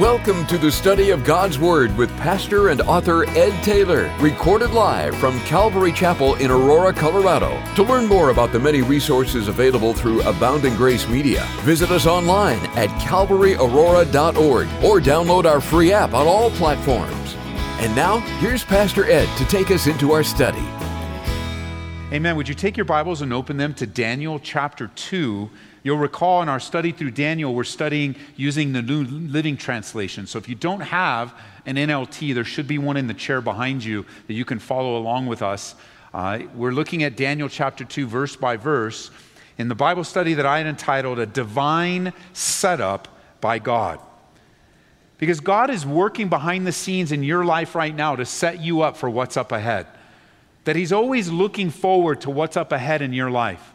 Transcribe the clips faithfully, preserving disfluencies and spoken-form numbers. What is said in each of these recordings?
Welcome to the study of God's Word with pastor and author Ed Taylor, recorded live from Calvary Chapel in Aurora, Colorado. To learn more about the many resources available through Abounding Grace Media, visit us online at calvary aurora dot org or download our free app on all platforms. And now, here's Pastor Ed to take us into our study. Amen. Would you take your Bibles and open them to Daniel chapter two? You'll recall in our study through Daniel, we're studying using the New Living Translation. So if you don't have an N L T, there should be one in the chair behind you that you can follow along with us. Uh, we're looking at Daniel chapter two, verse by verse, in the Bible study that I had entitled, A Divine Setup by God. Because God is working behind the scenes in your life right now to set you up for what's up ahead. That He's always looking forward to what's up ahead in your life.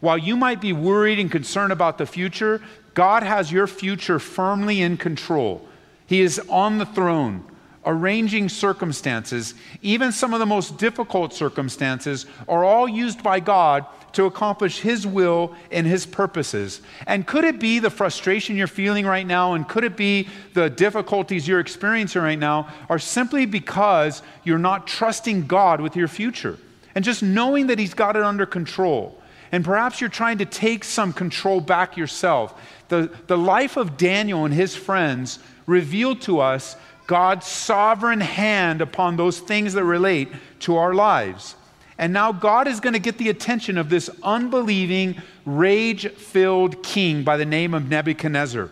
While you might be worried and concerned about the future, God has your future firmly in control. He is on the throne, arranging circumstances. Even some of the most difficult circumstances are all used by God to accomplish His will and His purposes. And could it be the frustration you're feeling right now, and could it be the difficulties you're experiencing right now are simply because you're not trusting God with your future and just knowing that He's got it under control? And perhaps you're trying to take some control back yourself. The, the life of Daniel and his friends revealed to us God's sovereign hand upon those things that relate to our lives. And now God is going to get the attention of this unbelieving, rage-filled king by the name of Nebuchadnezzar.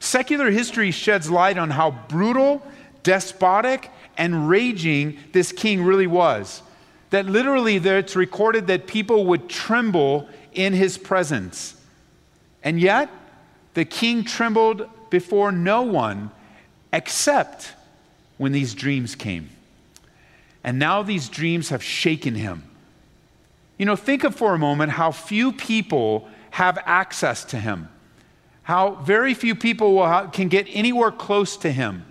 Secular history sheds light on how brutal, despotic, and raging this king really was. That literally there it's recorded that people would tremble in his presence. And yet, the king trembled before no one except when these dreams came. And now these dreams have shaken him. You know, think of for a moment how few people have access to him. How very few people will, can get anywhere close to him.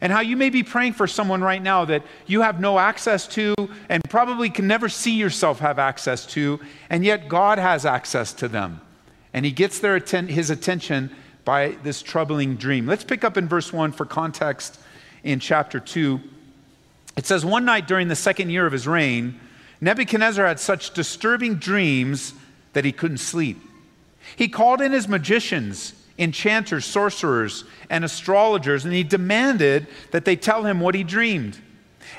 And how you may be praying for someone right now that you have no access to and probably can never see yourself have access to, and yet God has access to them. And He gets their atten- his attention by this troubling dream. Let's pick up in verse one for context in chapter two. It says, "One night during the second year of his reign, Nebuchadnezzar had such disturbing dreams that he couldn't sleep. He called in his magicians, enchanters, sorcerers, and astrologers, and he demanded that they tell him what he dreamed.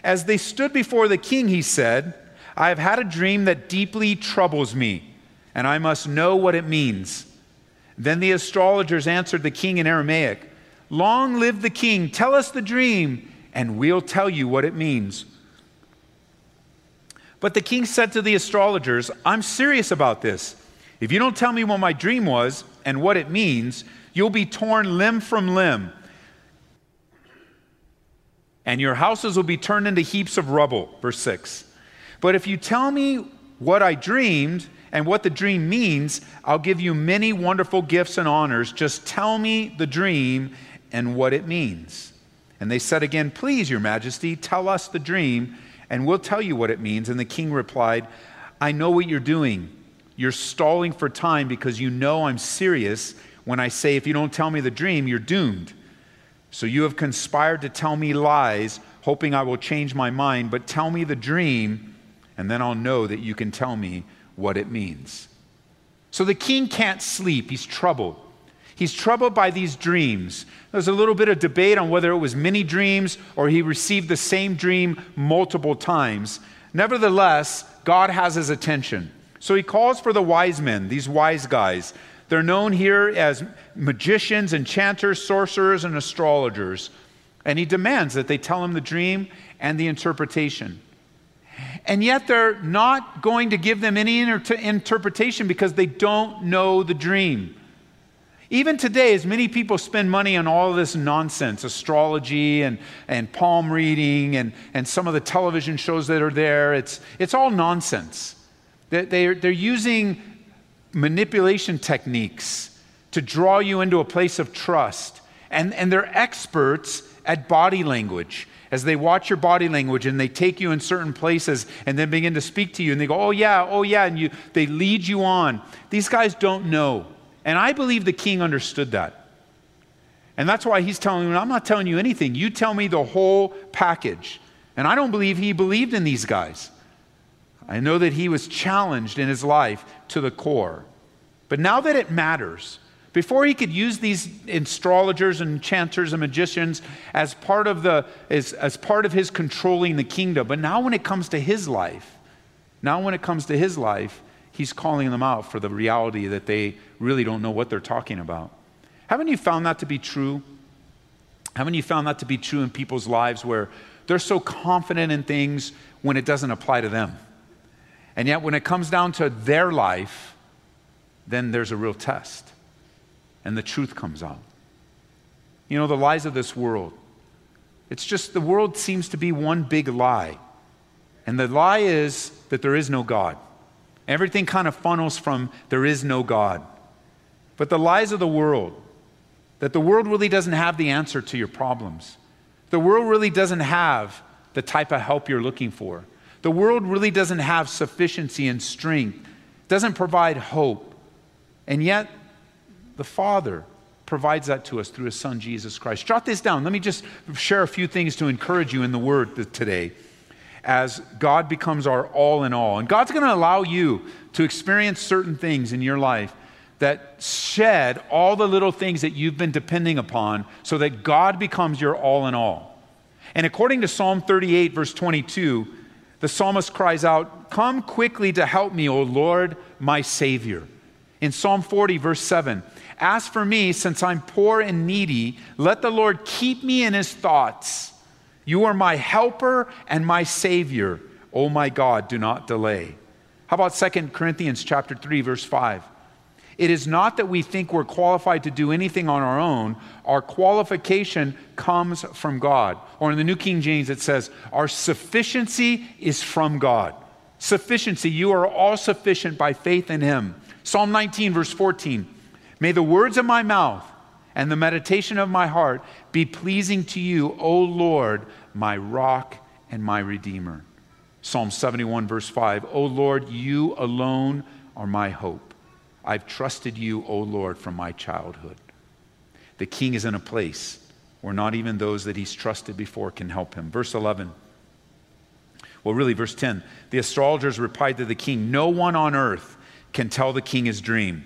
As they stood before the king, he said, 'I have had a dream that deeply troubles me, and I must know what it means.' Then the astrologers answered the king in Aramaic, 'Long live the king, tell us the dream, and we'll tell you what it means.' But the king said to the astrologers, 'I'm serious about this. If you don't tell me what my dream was and what it means, you'll be torn limb from limb, and your houses will be turned into heaps of rubble." Verse six. "But if you tell me what I dreamed and what the dream means, I'll give you many wonderful gifts and honors. Just tell me the dream and what it means." And they said again, "Please, your majesty, tell us the dream, and we'll tell you what it means." And the king replied, "I know what you're doing. You're stalling for time because you know I'm serious when I say if you don't tell me the dream, you're doomed. So you have conspired to tell me lies, hoping I will change my mind, but tell me the dream, and then I'll know that you can tell me what it means." So the king can't sleep. He's troubled. He's troubled by these dreams. There's a little bit of debate on whether it was many dreams or he received the same dream multiple times. Nevertheless, God has his attention. So he calls for the wise men, these wise guys. They're known here as magicians, enchanters, sorcerers, and astrologers. And he demands that they tell him the dream and the interpretation. And yet they're not going to give them any inter- interpretation because they don't know the dream. Even today, as many people spend money on all this nonsense, astrology and, and palm reading and, and some of the television shows that are there, it's, it's all nonsense. They're, they're using manipulation techniques to draw you into a place of trust. And, and they're experts at body language. As they watch your body language and they take you in certain places and then begin to speak to you and they go, "Oh yeah, oh yeah," and you, they lead you on. These guys don't know. And I believe the king understood that. And that's why he's telling them, I'm not telling you anything. You tell me the whole package. And I don't believe he believed in these guys. I know that he was challenged in his life to the core. But now that it matters, before he could use these astrologers and enchanters and magicians as part of the as, as part of his controlling the kingdom. But now when it comes to his life, now when it comes to his life, he's calling them out for the reality that they really don't know what they're talking about. Haven't you found that to be true? Haven't you found that to be true in people's lives where they're so confident in things when it doesn't apply to them? And yet when it comes down to their life, then there's a real test. And the truth comes out. You know, the lies of this world. It's just the world seems to be one big lie. And the lie is that there is no God. Everything kind of funnels from there is no God. But the lies of the world, that the world really doesn't have the answer to your problems. The world really doesn't have the type of help you're looking for. The world really doesn't have sufficiency and strength. Doesn't provide hope. And yet, the Father provides that to us through His Son, Jesus Christ. Jot this down. Let me just share a few things to encourage you in the Word today as God becomes our all in all. And God's going to allow you to experience certain things in your life that shed all the little things that you've been depending upon so that God becomes your all in all. And according to Psalm thirty-eight, verse twenty-two, the psalmist cries out, "Come quickly to help me, O Lord, my Savior." In Psalm forty, verse seven, "As for me, since I'm poor and needy, let the Lord keep me in his thoughts. You are my helper and my Savior. Oh my God, do not delay." How about Second Corinthians chapter three, verse five? "It is not that we think we're qualified to do anything on our own. Our qualification comes from God." Or in the New King James, it says, "Our sufficiency is from God." Sufficiency, you are all sufficient by faith in him. Psalm nineteen, verse fourteen, "May the words of my mouth and the meditation of my heart be pleasing to you, O Lord, my rock and my redeemer." Psalm seventy-one, verse five, "O Lord, you alone are my hope. I've trusted you, O Lord, from my childhood." The king is in a place where not even those that he's trusted before can help him. Verse eleven, well, really, verse ten, "The astrologers replied to the king, no one on earth can tell the king his dream.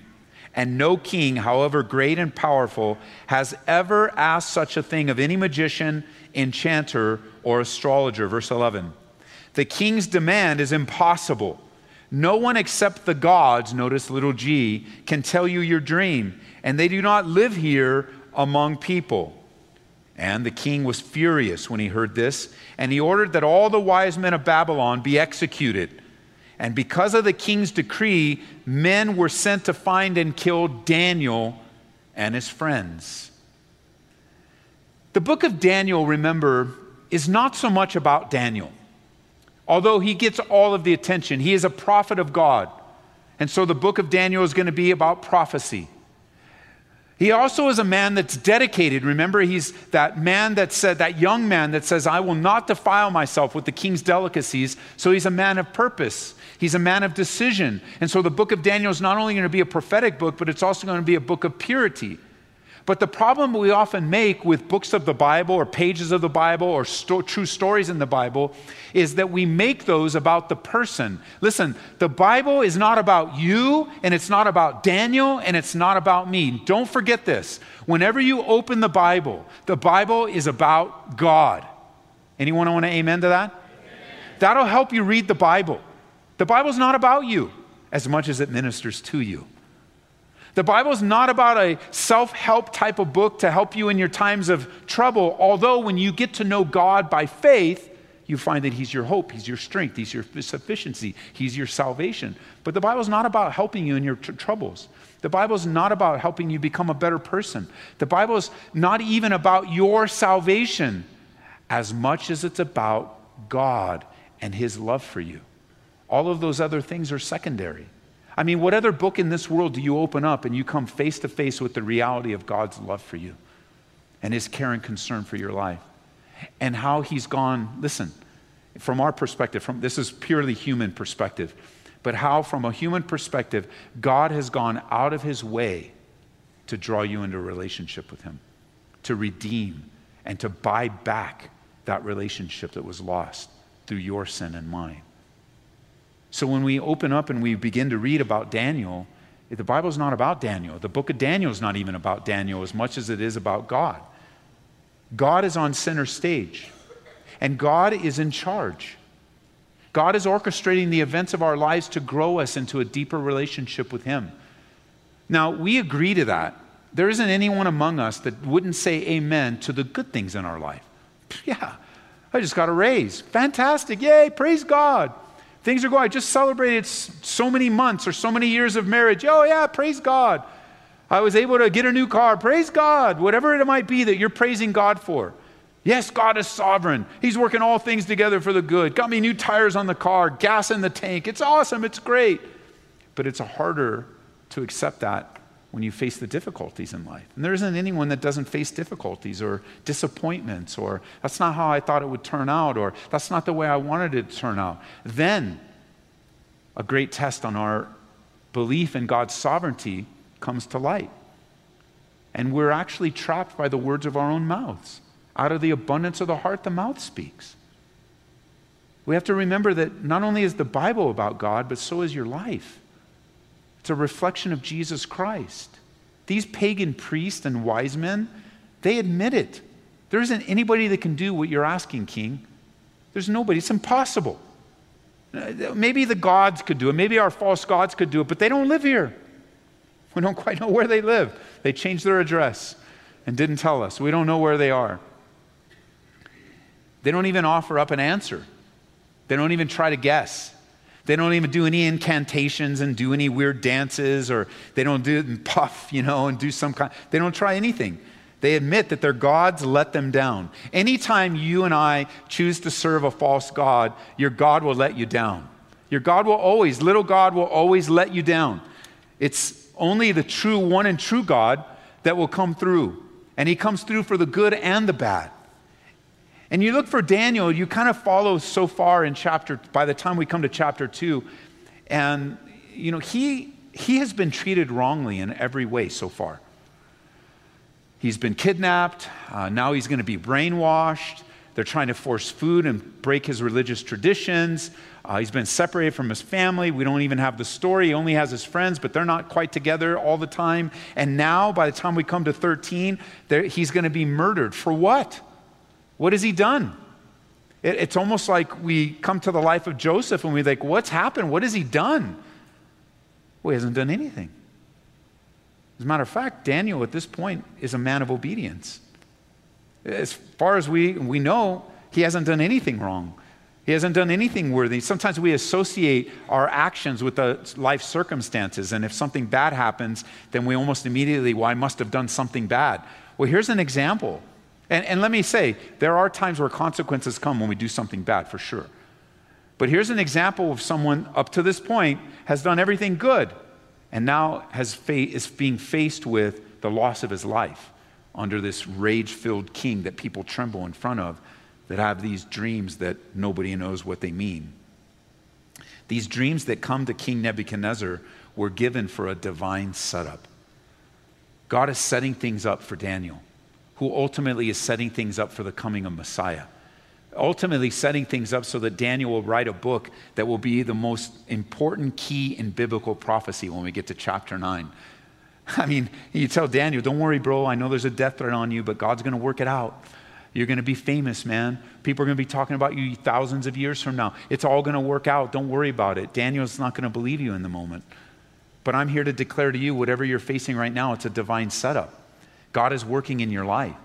And no king, however great and powerful, has ever asked such a thing of any magician, enchanter, or astrologer." Verse eleven, "The king's demand is impossible. No one except the gods," notice little g, "can tell you your dream, and they do not live here among people." And the king was furious when he heard this, and he ordered that all the wise men of Babylon be executed. And because of the king's decree, men were sent to find and kill Daniel and his friends. The book of Daniel, remember, is not so much about Daniel. Although he gets all of the attention, he is a prophet of God. And so the book of Daniel is going to be about prophecy. He also is a man that's dedicated. Remember, he's that man that said, that young man that says, "I will not defile myself with the king's delicacies." So he's a man of purpose. He's a man of decision. And so the book of Daniel is not only going to be a prophetic book, but it's also going to be a book of purity. But the problem we often make with books of the Bible or pages of the Bible or sto- true stories in the Bible is that we make those about the person. Listen, the Bible is not about you, and it's not about Daniel, and it's not about me. Don't forget this. Whenever you open the Bible, the Bible is about God. Anyone want to amen to that? Amen. That'll help you read the Bible. The Bible's not about you as much as it ministers to you. The Bible's not about a self-help type of book to help you in your times of trouble, although when you get to know God by faith, you find that he's your hope, he's your strength, he's your sufficiency, he's your salvation. But the Bible's not about helping you in your tr- troubles. The Bible's not about helping you become a better person. The Bible's not even about your salvation as much as it's about God and his love for you. All of those other things are secondary. I mean, what other book in this world do you open up and you come face to face with the reality of God's love for you and his care and concern for your life and how he's gone, listen, from our perspective, from this is purely human perspective, but how from a human perspective, God has gone out of his way to draw you into a relationship with him, to redeem and to buy back that relationship that was lost through your sin and mine. So when we open up and we begin to read about Daniel, the Bible's not about Daniel. The book of Daniel is not even about Daniel as much as it is about God. God is on center stage, and God is in charge. God is orchestrating the events of our lives to grow us into a deeper relationship with Him. Now, we agree to that. There isn't anyone among us that wouldn't say amen to the good things in our life. Yeah, I just got a raise. Fantastic. Yay, praise God. Things are going. I just celebrated so many months or so many years of marriage. Oh, yeah, praise God. I was able to get a new car. Praise God. Whatever it might be that you're praising God for. Yes, God is sovereign. He's working all things together for the good. Got me new tires on the car, gas in the tank. It's awesome. It's great. But it's harder to accept that when you face the difficulties in life. And there isn't anyone that doesn't face difficulties or disappointments, or that's not how I thought it would turn out, or that's not the way I wanted it to turn out. Then a great test on our belief in God's sovereignty comes to light. And we're actually trapped by the words of our own mouths. Out of the abundance of the heart, the mouth speaks. We have to remember that not only is the Bible about God, but so is your life. It's a reflection of Jesus Christ. These pagan priests and wise men, they admit it. There isn't anybody that can do what you're asking, King. There's nobody. It's impossible. Maybe the gods could do it. Maybe our false gods could do it, but they don't live here. We don't quite know where they live. They changed their address and didn't tell us. We don't know where they are. They don't even offer up an answer. They don't even try to guess. They don't even do any incantations and do any weird dances, or they don't do it and puff, you know, and do some kind. They don't try anything. They admit that their gods let them down. Anytime you and I choose to serve a false god, your God will let you down. Your God will always, little God will always let you down. It's only the true one and true God that will come through. And He comes through for the good and the bad. And you look for Daniel, you kind of follow so far in chapter, by the time we come to chapter two, and, you know, he he has been treated wrongly in every way so far. He's been kidnapped. Uh, now he's going to be brainwashed. They're trying to force food and break his religious traditions. Uh, he's been separated from his family. We don't even have the story. He only has his friends, but they're not quite together all the time. And now, by the time we come to thirteen, there, he's going to be murdered. For what? What has he done? It, it's almost like we come to the life of Joseph and we're like, what's happened? What has he done? Well, he hasn't done anything. As a matter of fact, Daniel at this point is a man of obedience. As far as we, we know, he hasn't done anything wrong. He hasn't done anything worthy. Sometimes we associate our actions with the life circumstances, and if something bad happens, then we almost immediately, well, I must have done something bad. Well, here's an example. And, and let me say, there are times where consequences come when we do something bad, for sure. But here's an example of someone up to this point has done everything good, and now has fa- is being faced with the loss of his life under this rage-filled king that people tremble in front of, that have these dreams that nobody knows what they mean. These dreams that come to King Nebuchadnezzar were given for a divine setup. God is setting things up for Daniel, who ultimately is setting things up for the coming of Messiah. Ultimately setting things up so that Daniel will write a book that will be the most important key in biblical prophecy when we get to chapter nine. I mean, you tell Daniel, don't worry, bro, I know there's a death threat on you, but God's gonna work it out. You're gonna be famous, man. People are gonna be talking about you thousands of years from now. It's all gonna work out, don't worry about it. Daniel's not gonna believe you in the moment. But I'm here to declare to you, whatever you're facing right now, it's a divine setup. God is working in your life.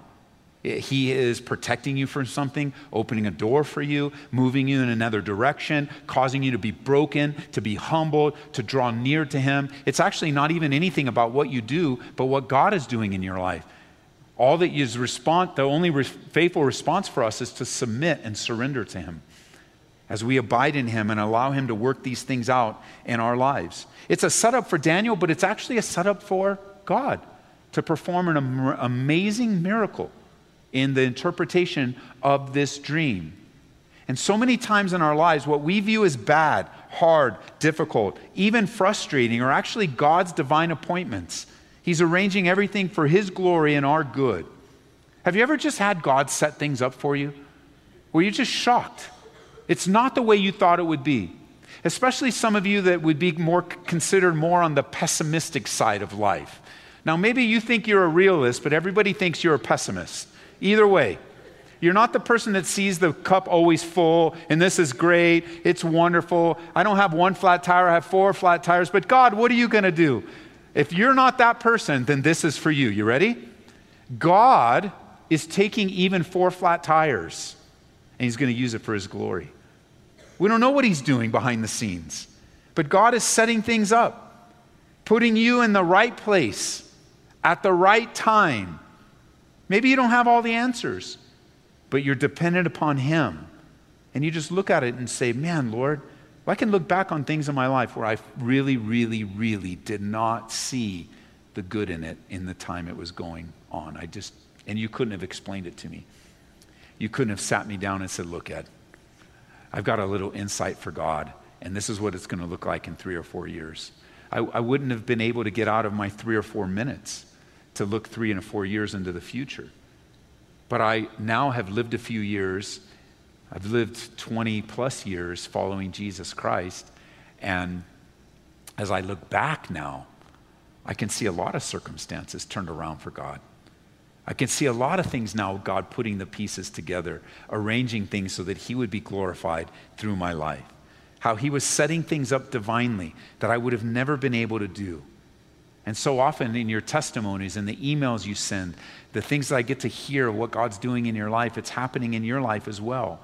He is protecting you from something, opening a door for you, moving you in another direction, causing you to be broken, to be humbled, to draw near to Him. It's actually not even anything about what you do, but what God is doing in your life. All that is respond, the only re- faithful response for us is to submit and surrender to Him as we abide in Him and allow Him to work these things out in our lives. It's a setup for Daniel, but it's actually a setup for God to perform an am- amazing miracle in the interpretation of this dream. And so many times in our lives, what we view as bad, hard, difficult, even frustrating, are actually God's divine appointments. He's arranging everything for His glory and our good. Have you ever just had God set things up for you? Were you just shocked? It's not the way you thought it would be. Especially some of you that would be more considered more on the pessimistic side of life. Now, maybe you think you're a realist, but everybody thinks you're a pessimist. Either way, you're not the person that sees the cup always full, and this is great, it's wonderful. I don't have one flat tire, I have four flat tires, but God, what are you going to do? If you're not that person, then this is for you. You ready? God is taking even four flat tires, and he's going to use it for his glory. We don't know what he's doing behind the scenes, but God is setting things up, putting you in the right place at the right time. Maybe you don't have all the answers, but you're dependent upon him. And you just look at it and say, man, Lord, I can look back on things in my life where I really, really, really did not see the good in it in the time it was going on. I just, and you couldn't have explained it to me. You couldn't have sat me down and said, look, Ed, I've got a little insight for God, and this is what it's going to look like in three or four years. I, I wouldn't have been able to get out of my three or four minutes to look three and four years into the future. But I now have lived a few years. I've lived twenty plus years following Jesus Christ. And as I look back now, I can see a lot of circumstances turned around for God. I can see a lot of things now, God putting the pieces together, arranging things so that he would be glorified through my life. How he was setting things up divinely that I would have never been able to do. And so often in your testimonies and the emails you send, the things that I get to hear of what God's doing in your life, it's happening in your life as well.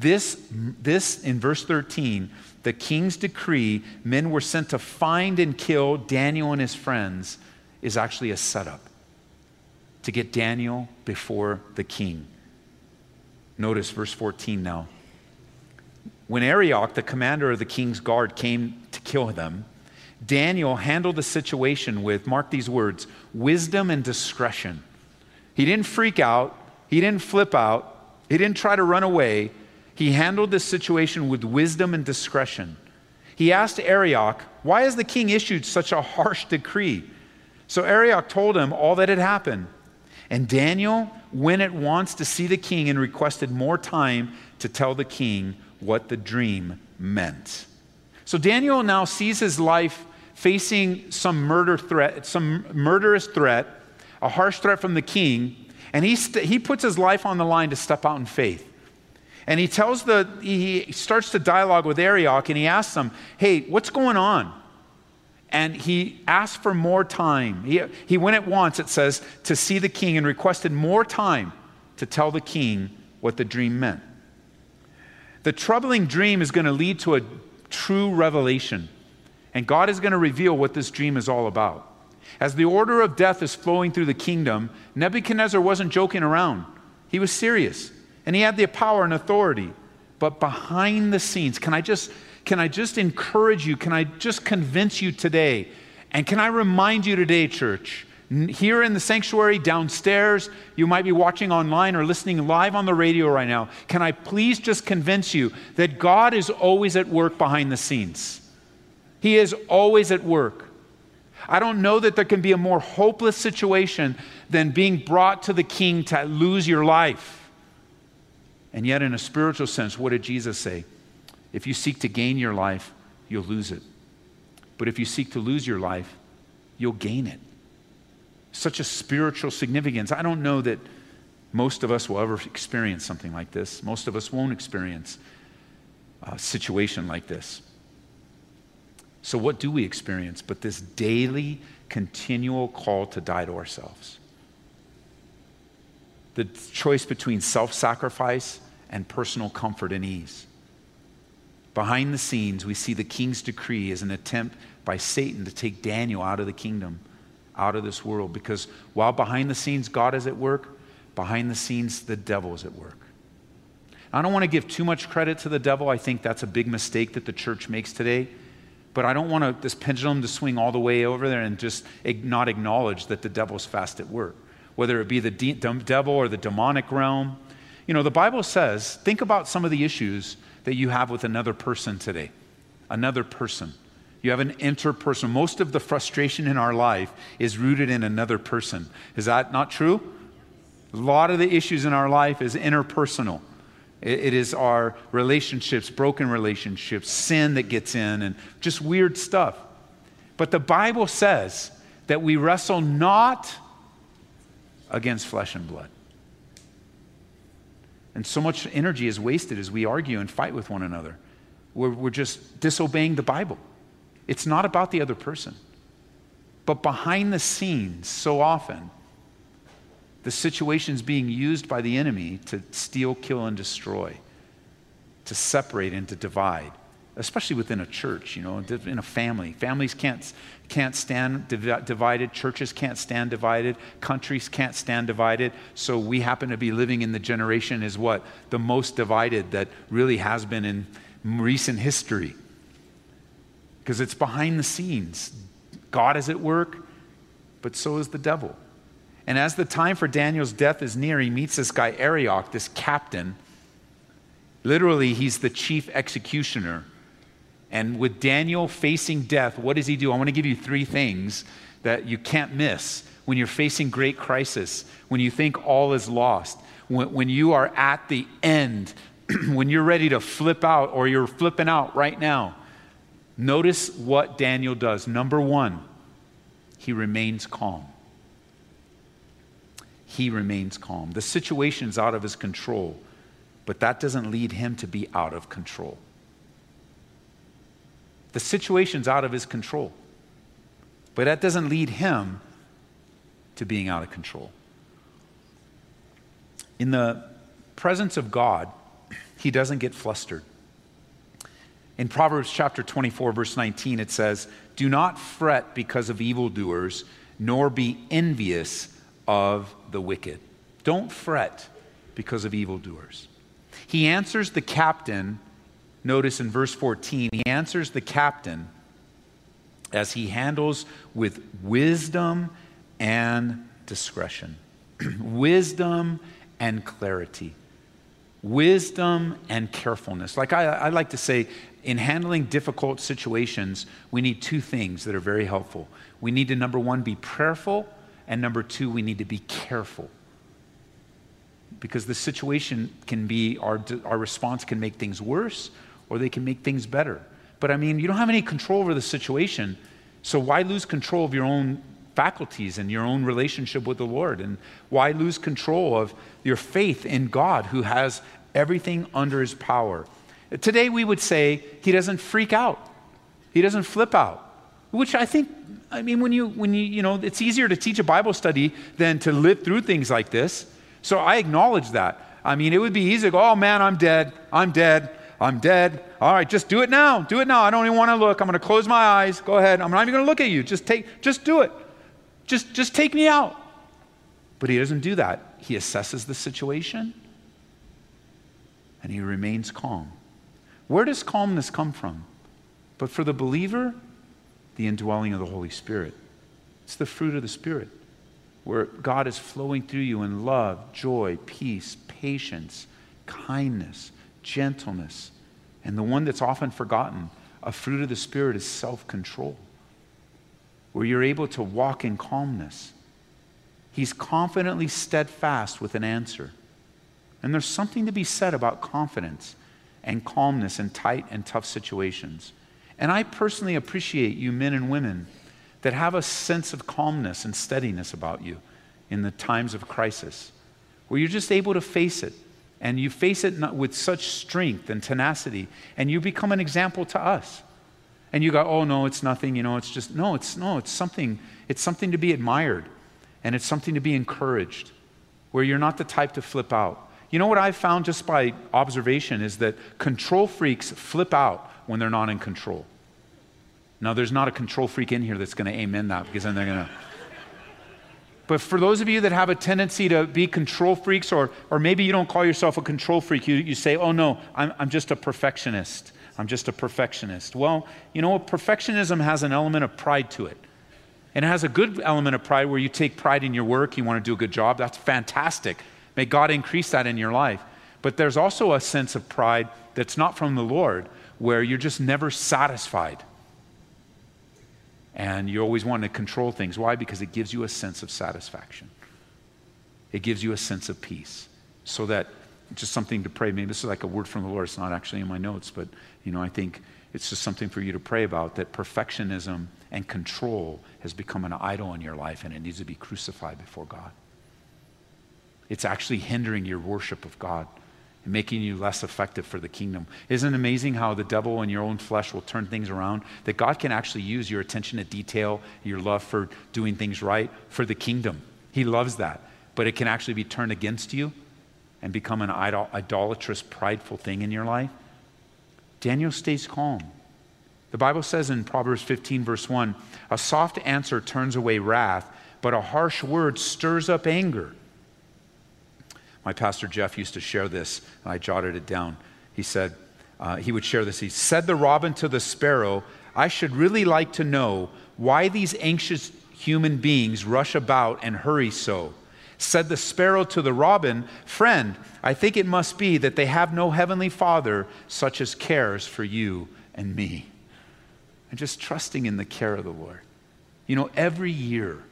This, this in verse thirteen, the king's decree, men were sent to find and kill Daniel and his friends, is actually a setup to get Daniel before the king. Notice verse fourteen now. When Arioch, the commander of the king's guard, came to kill them, Daniel handled the situation with, mark these words, wisdom and discretion. He didn't freak out. He didn't flip out. He didn't try to run away. He handled this situation with wisdom and discretion. He asked Arioch, why has the king issued such a harsh decree? So Arioch told him all that had happened. And Daniel went at once to see the king and requested more time to tell the king what the dream meant. So Daniel now sees his life facing some murder threat, some murderous threat, a harsh threat from the king, and he st- he puts his life on the line to step out in faith. And he tells the he starts to dialogue with Arioch, and he asks him, "Hey, what's going on?" And he asked for more time. He he went at once, it says, to see the king and requested more time to tell the king what the dream meant. The troubling dream is going to lead to a true revelation. And God is going to reveal what this dream is all about. As the order of death is flowing through the kingdom, Nebuchadnezzar wasn't joking around. He was serious. And he had the power and authority. But behind the scenes, can I just, can I just encourage you? Can I just convince you today? And can I remind you today, church, here in the sanctuary, downstairs, you might be watching online or listening live on the radio right now. Can I please just convince you that God is always at work behind the scenes? He is always at work. I don't know that there can be a more hopeless situation than being brought to the king to lose your life. And yet, in a spiritual sense, what did Jesus say? If you seek to gain your life, you'll lose it. But if you seek to lose your life, you'll gain it. Such a spiritual significance. I don't know that most of us will ever experience something like this. Most of us won't experience a situation like this. So what do we experience but this daily, continual call to die to ourselves? The choice between self-sacrifice and personal comfort and ease. Behind the scenes, we see the king's decree as an attempt by Satan to take Daniel out of the kingdom, out of this world, because while behind the scenes God is at work, behind the scenes the devil is at work. I don't want to give too much credit to the devil. I think that's a big mistake that the church makes today. But I don't want to, this pendulum to swing all the way over there and just not acknowledge that the devil's fast at work, whether it be the de- devil or the demonic realm. You know, the Bible says, think about some of the issues that you have with another person today, another person. You have an interpersonal. Most of the frustration in our life is rooted in another person. Is that not true? A lot of the issues in our life is interpersonal. It is our relationships, broken relationships, sin that gets in, and just weird stuff. But the Bible says that we wrestle not against flesh and blood. And so much energy is wasted as we argue and fight with one another. We're, we're just disobeying the Bible. It's not about the other person. But behind the scenes, so often, the situation's being used by the enemy to steal, kill, and destroy, to separate and to divide, especially within a church, you know, in a family. Families can't, can't stand div- divided. Churches can't stand divided. Countries can't stand divided. So we happen to be living in the generation is what? The most divided that really has been in recent history. Because it's behind the scenes. God is at work, but so is the devil. And as the time for Daniel's death is near, he meets this guy Arioch, this captain. Literally, he's the chief executioner. And with Daniel facing death, what does he do? I want to give you three things that you can't miss when you're facing great crisis, when you think all is lost, when, when you are at the end, when you're ready to flip out or you're flipping out right now. Notice what Daniel does. Number one, he remains calm. He remains calm. The situation's out of his control, but that doesn't lead him to be out of control. The situation's out of his control, but that doesn't lead him to being out of control. In the presence of God, he doesn't get flustered. In Proverbs chapter twenty-four, verse nineteen, it says, "Do not fret because of evildoers, nor be envious of the wicked." Don't fret because of evildoers. He answers the captain, notice in verse fourteen, he answers the captain as he handles with wisdom and discretion, wisdom and clarity, wisdom and carefulness. Like I, I like to say, in handling difficult situations, we need two things that are very helpful. We need to, number one, be prayerful. And number two, we need to be careful, because the situation can be, our our response can make things worse or they can make things better. But I mean, you don't have any control over the situation, so why lose control of your own faculties and your own relationship with the Lord? And why lose control of your faith in God, who has everything under his power? Today we would say he doesn't freak out. He doesn't flip out, which I think, I mean, when you, when you, you know, it's easier to teach a Bible study than to live through things like this. So I acknowledge that. I mean, it would be easy to go, oh man, I'm dead. I'm dead. I'm dead. All right, just do it now. Do it now. I don't even want to look. I'm going to close my eyes. Go ahead. I'm not even going to look at you. Just take, just do it. Just, just take me out. But he doesn't do that. He assesses the situation and he remains calm. Where does calmness come from? But for the believer, the indwelling of the Holy Spirit. It's the fruit of the Spirit, where God is flowing through you in love, joy, peace, patience, kindness, gentleness. And the one that's often forgotten, a fruit of the Spirit, is self-control, where you're able to walk in calmness. He's confidently steadfast with an answer. And there's something to be said about confidence and calmness in tight and tough situations. And I personally appreciate you men and women that have a sense of calmness and steadiness about you in the times of crisis, where you're just able to face it, and you face it not with such strength and tenacity, and you become an example to us. And you go, oh no, it's nothing, you know, it's just, no, it's no, it's something, it's something to be admired, and it's something to be encouraged, where you're not the type to flip out. You know what I've found just by observation is that control freaks flip out when they're not in control. Now, there's not a control freak in here that's going to amen that, because then they're going to. But for those of you that have a tendency to be control freaks, or or maybe you don't call yourself a control freak, you, you say, oh no, I'm, I'm just a perfectionist. I'm just a perfectionist. Well, you know what? Perfectionism has an element of pride to it. And it has a good element of pride, where you take pride in your work, you want to do a good job. That's fantastic. May God increase that in your life. But there's also a sense of pride that's not from the Lord, where you're just never satisfied. And you always want to control things. Why? Because it gives you a sense of satisfaction. It gives you a sense of peace. So that, just something to pray. Maybe this is like a word from the Lord. It's not actually in my notes, but you know, I think it's just something for you to pray about, that perfectionism and control has become an idol in your life, and it needs to be crucified before God. It's actually hindering your worship of God and making you less effective for the kingdom. Isn't it amazing how the devil and your own flesh will turn things around? That God can actually use your attention to detail, your love for doing things right for the kingdom. He loves that, but it can actually be turned against you and become an idol, idolatrous, prideful thing in your life. Daniel stays calm. The Bible says in Proverbs fifteen, verse one, a soft answer turns away wrath, but a harsh word stirs up anger. My pastor Jeff used to share this, and I jotted it down. He said, uh, he would share this. He said, the robin to the sparrow, I should really like to know why these anxious human beings rush about and hurry so. Said the sparrow to the robin, friend, I think it must be that they have no heavenly Father such as cares for you and me. And just trusting in the care of the Lord. You know, every year,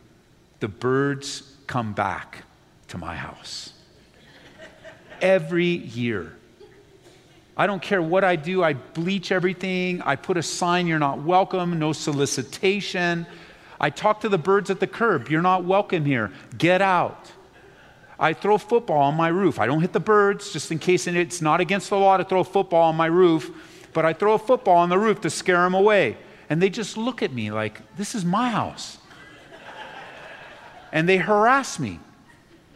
the birds come back to my house. Every year. I don't care what I do. I bleach everything. I put a sign, you're not welcome, no solicitation. I talk to the birds at the curb. You're not welcome here. Get out. I throw football on my roof. I don't hit the birds, just in case it's not against the law to throw football on my roof, but I throw a football on the roof to scare them away. And they just look at me like, this is my house. And they harass me.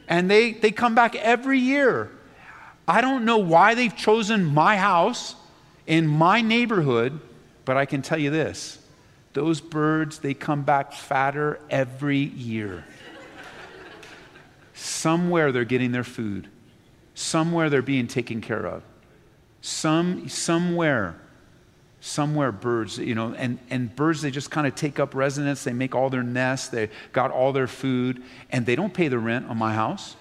And they, they come back every year. I don't know why they've chosen my house in my neighborhood, but I can tell you this. Those birds, they come back fatter every year. Somewhere they're getting their food. Somewhere they're being taken care of. Some, somewhere, somewhere birds, you know, and, and birds, they just kind of take up residence. They make all their nests. They got all their food. And they don't pay the rent on my house.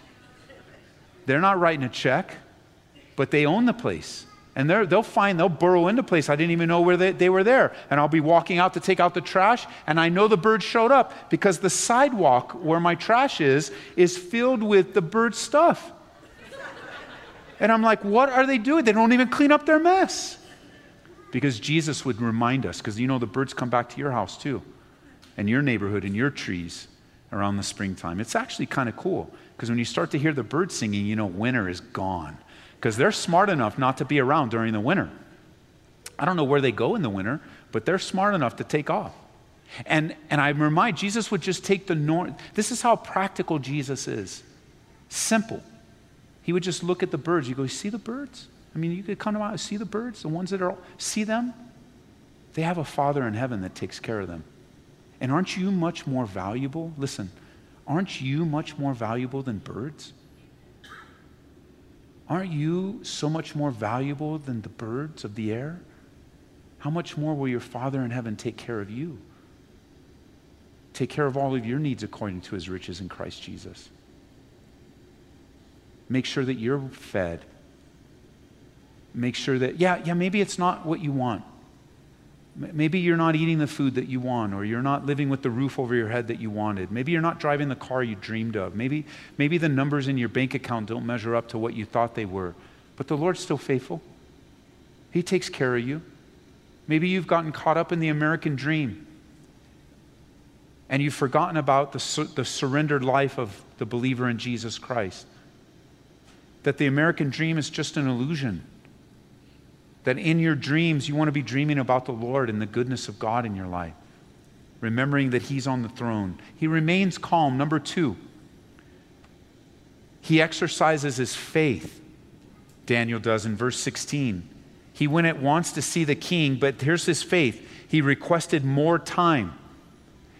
They're not writing a check, but they own the place. And they'll find, they'll burrow into place. I didn't even know where they, they were there. And I'll be walking out to take out the trash, and I know the birds showed up because the sidewalk where my trash is is filled with the bird stuff. And I'm like, what are they doing? They don't even clean up their mess. Because Jesus would remind us, because you know the birds come back to your house too, and your neighborhood and your trees around the springtime. It's actually kind of cool, because when you start to hear the birds singing, you know winter is gone. Because they're smart enough not to be around during the winter. I don't know where they go in the winter, but they're smart enough to take off. And and I remind, Jesus would just take the norm. This is how practical Jesus is. Simple. He would just look at the birds. You go, you see the birds? I mean, you could come out and see the birds, the ones that are, see them? They have a Father in heaven that takes care of them. And aren't you much more valuable? Listen, aren't you much more valuable than birds? Aren't you so much more valuable than the birds of the air? How much more will your Father in heaven take care of you? Take care of all of your needs according to his riches in Christ Jesus. Make sure that you're fed. Make sure that, yeah, yeah, maybe it's not what you want. Maybe you're not eating the food that you want, or you're not living with the roof over your head that you wanted. Maybe you're not driving the car you dreamed of. Maybe, maybe the numbers in your bank account don't measure up to what you thought they were. But the Lord's still faithful. He takes care of you. Maybe you've gotten caught up in the American dream, and you've forgotten about the, sur- the surrendered life of the believer in Jesus Christ. That the American dream is just an illusion. That in your dreams, you want to be dreaming about the Lord and the goodness of God in your life, remembering that he's on the throne. He remains calm. Number two, he exercises his faith. Daniel does in verse sixteen. He went at once to see the king, but here's his faith. He requested more time.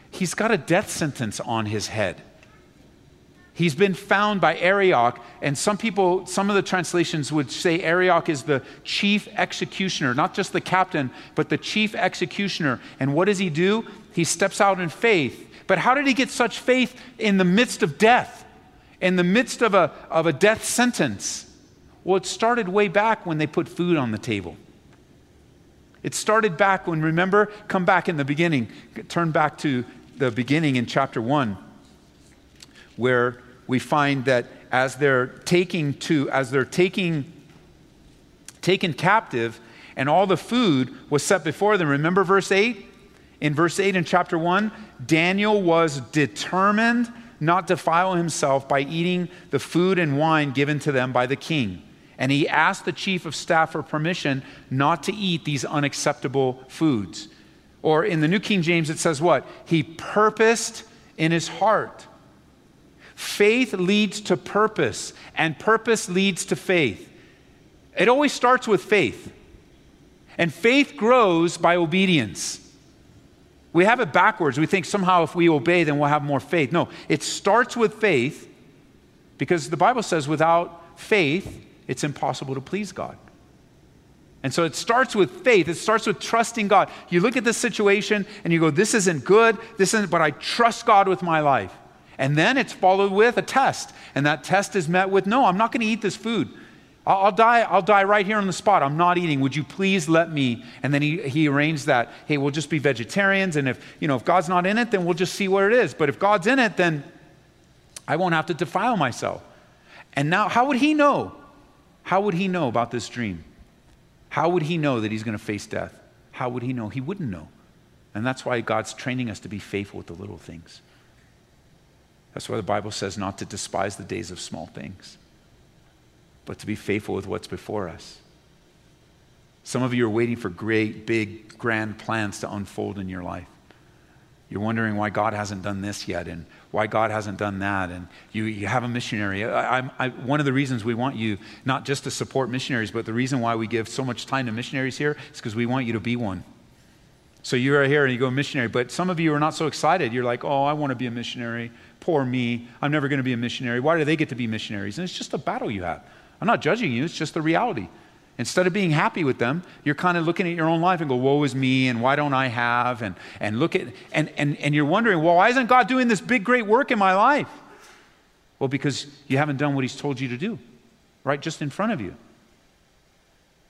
He's got a death sentence on his head. He's been found by Arioch, and some people, some of the translations would say Arioch is the chief executioner, not just the captain, but the chief executioner. And what does he do? He steps out in faith. But how did he get such faith in the midst of death, in the midst of a, of a death sentence? Well, it started way back when they put food on the table. It started back when, remember, come back in the beginning, turn back to the beginning in chapter one, where we find that as they're taking to, as they're taking, taken captive, and all the food was set before them. Remember verse eight? In verse eight in chapter one, Daniel was determined not to defile himself by eating the food and wine given to them by the king. And he asked the chief of staff for permission not to eat these unacceptable foods. Or in the New King James, it says what? He purposed in his heart. Faith leads to purpose, and purpose leads to faith. It always starts with faith. And faith grows by obedience. We have it backwards. We think somehow if we obey, then we'll have more faith. No, it starts with faith, because the Bible says without faith, it's impossible to please God. And so it starts with faith. It starts with trusting God. You look at this situation and you go, this isn't good, this isn't, but I trust God with my life. And then it's followed with a test. And that test is met with, no, I'm not going to eat this food. I'll, I'll die, I'll die right here on the spot. I'm not eating. Would you please let me? And then he, he arranged that. Hey, we'll just be vegetarians. And if, you know, if God's not in it, then we'll just see where it is. But if God's in it, then I won't have to defile myself. And now, how would he know? How would he know about this dream? How would he know that he's going to face death? How would he know? He wouldn't know. And that's why God's training us to be faithful with the little things. That's why the Bible says not to despise the days of small things, but to be faithful with what's before us. Some of you are waiting for great, big, grand plans to unfold in your life. You're wondering why God hasn't done this yet and why God hasn't done that. And you, you have a missionary. I, I, I, one of the reasons we want you not just to support missionaries, but the reason why we give so much time to missionaries here is because we want you to be one. So you're here and you go missionary, but some of you are not so excited. You're like, oh, I want to be a missionary. Poor me. I'm never going to be a missionary. Why do they get to be missionaries? And it's just a battle you have. I'm not judging you. It's just the reality. Instead of being happy with them, you're kind of looking at your own life and go, woe is me, and why don't I have? And and look at and and and you're wondering, well, why isn't God doing this big, great work in my life? Well, because you haven't done what he's told you to do, right? Just in front of you.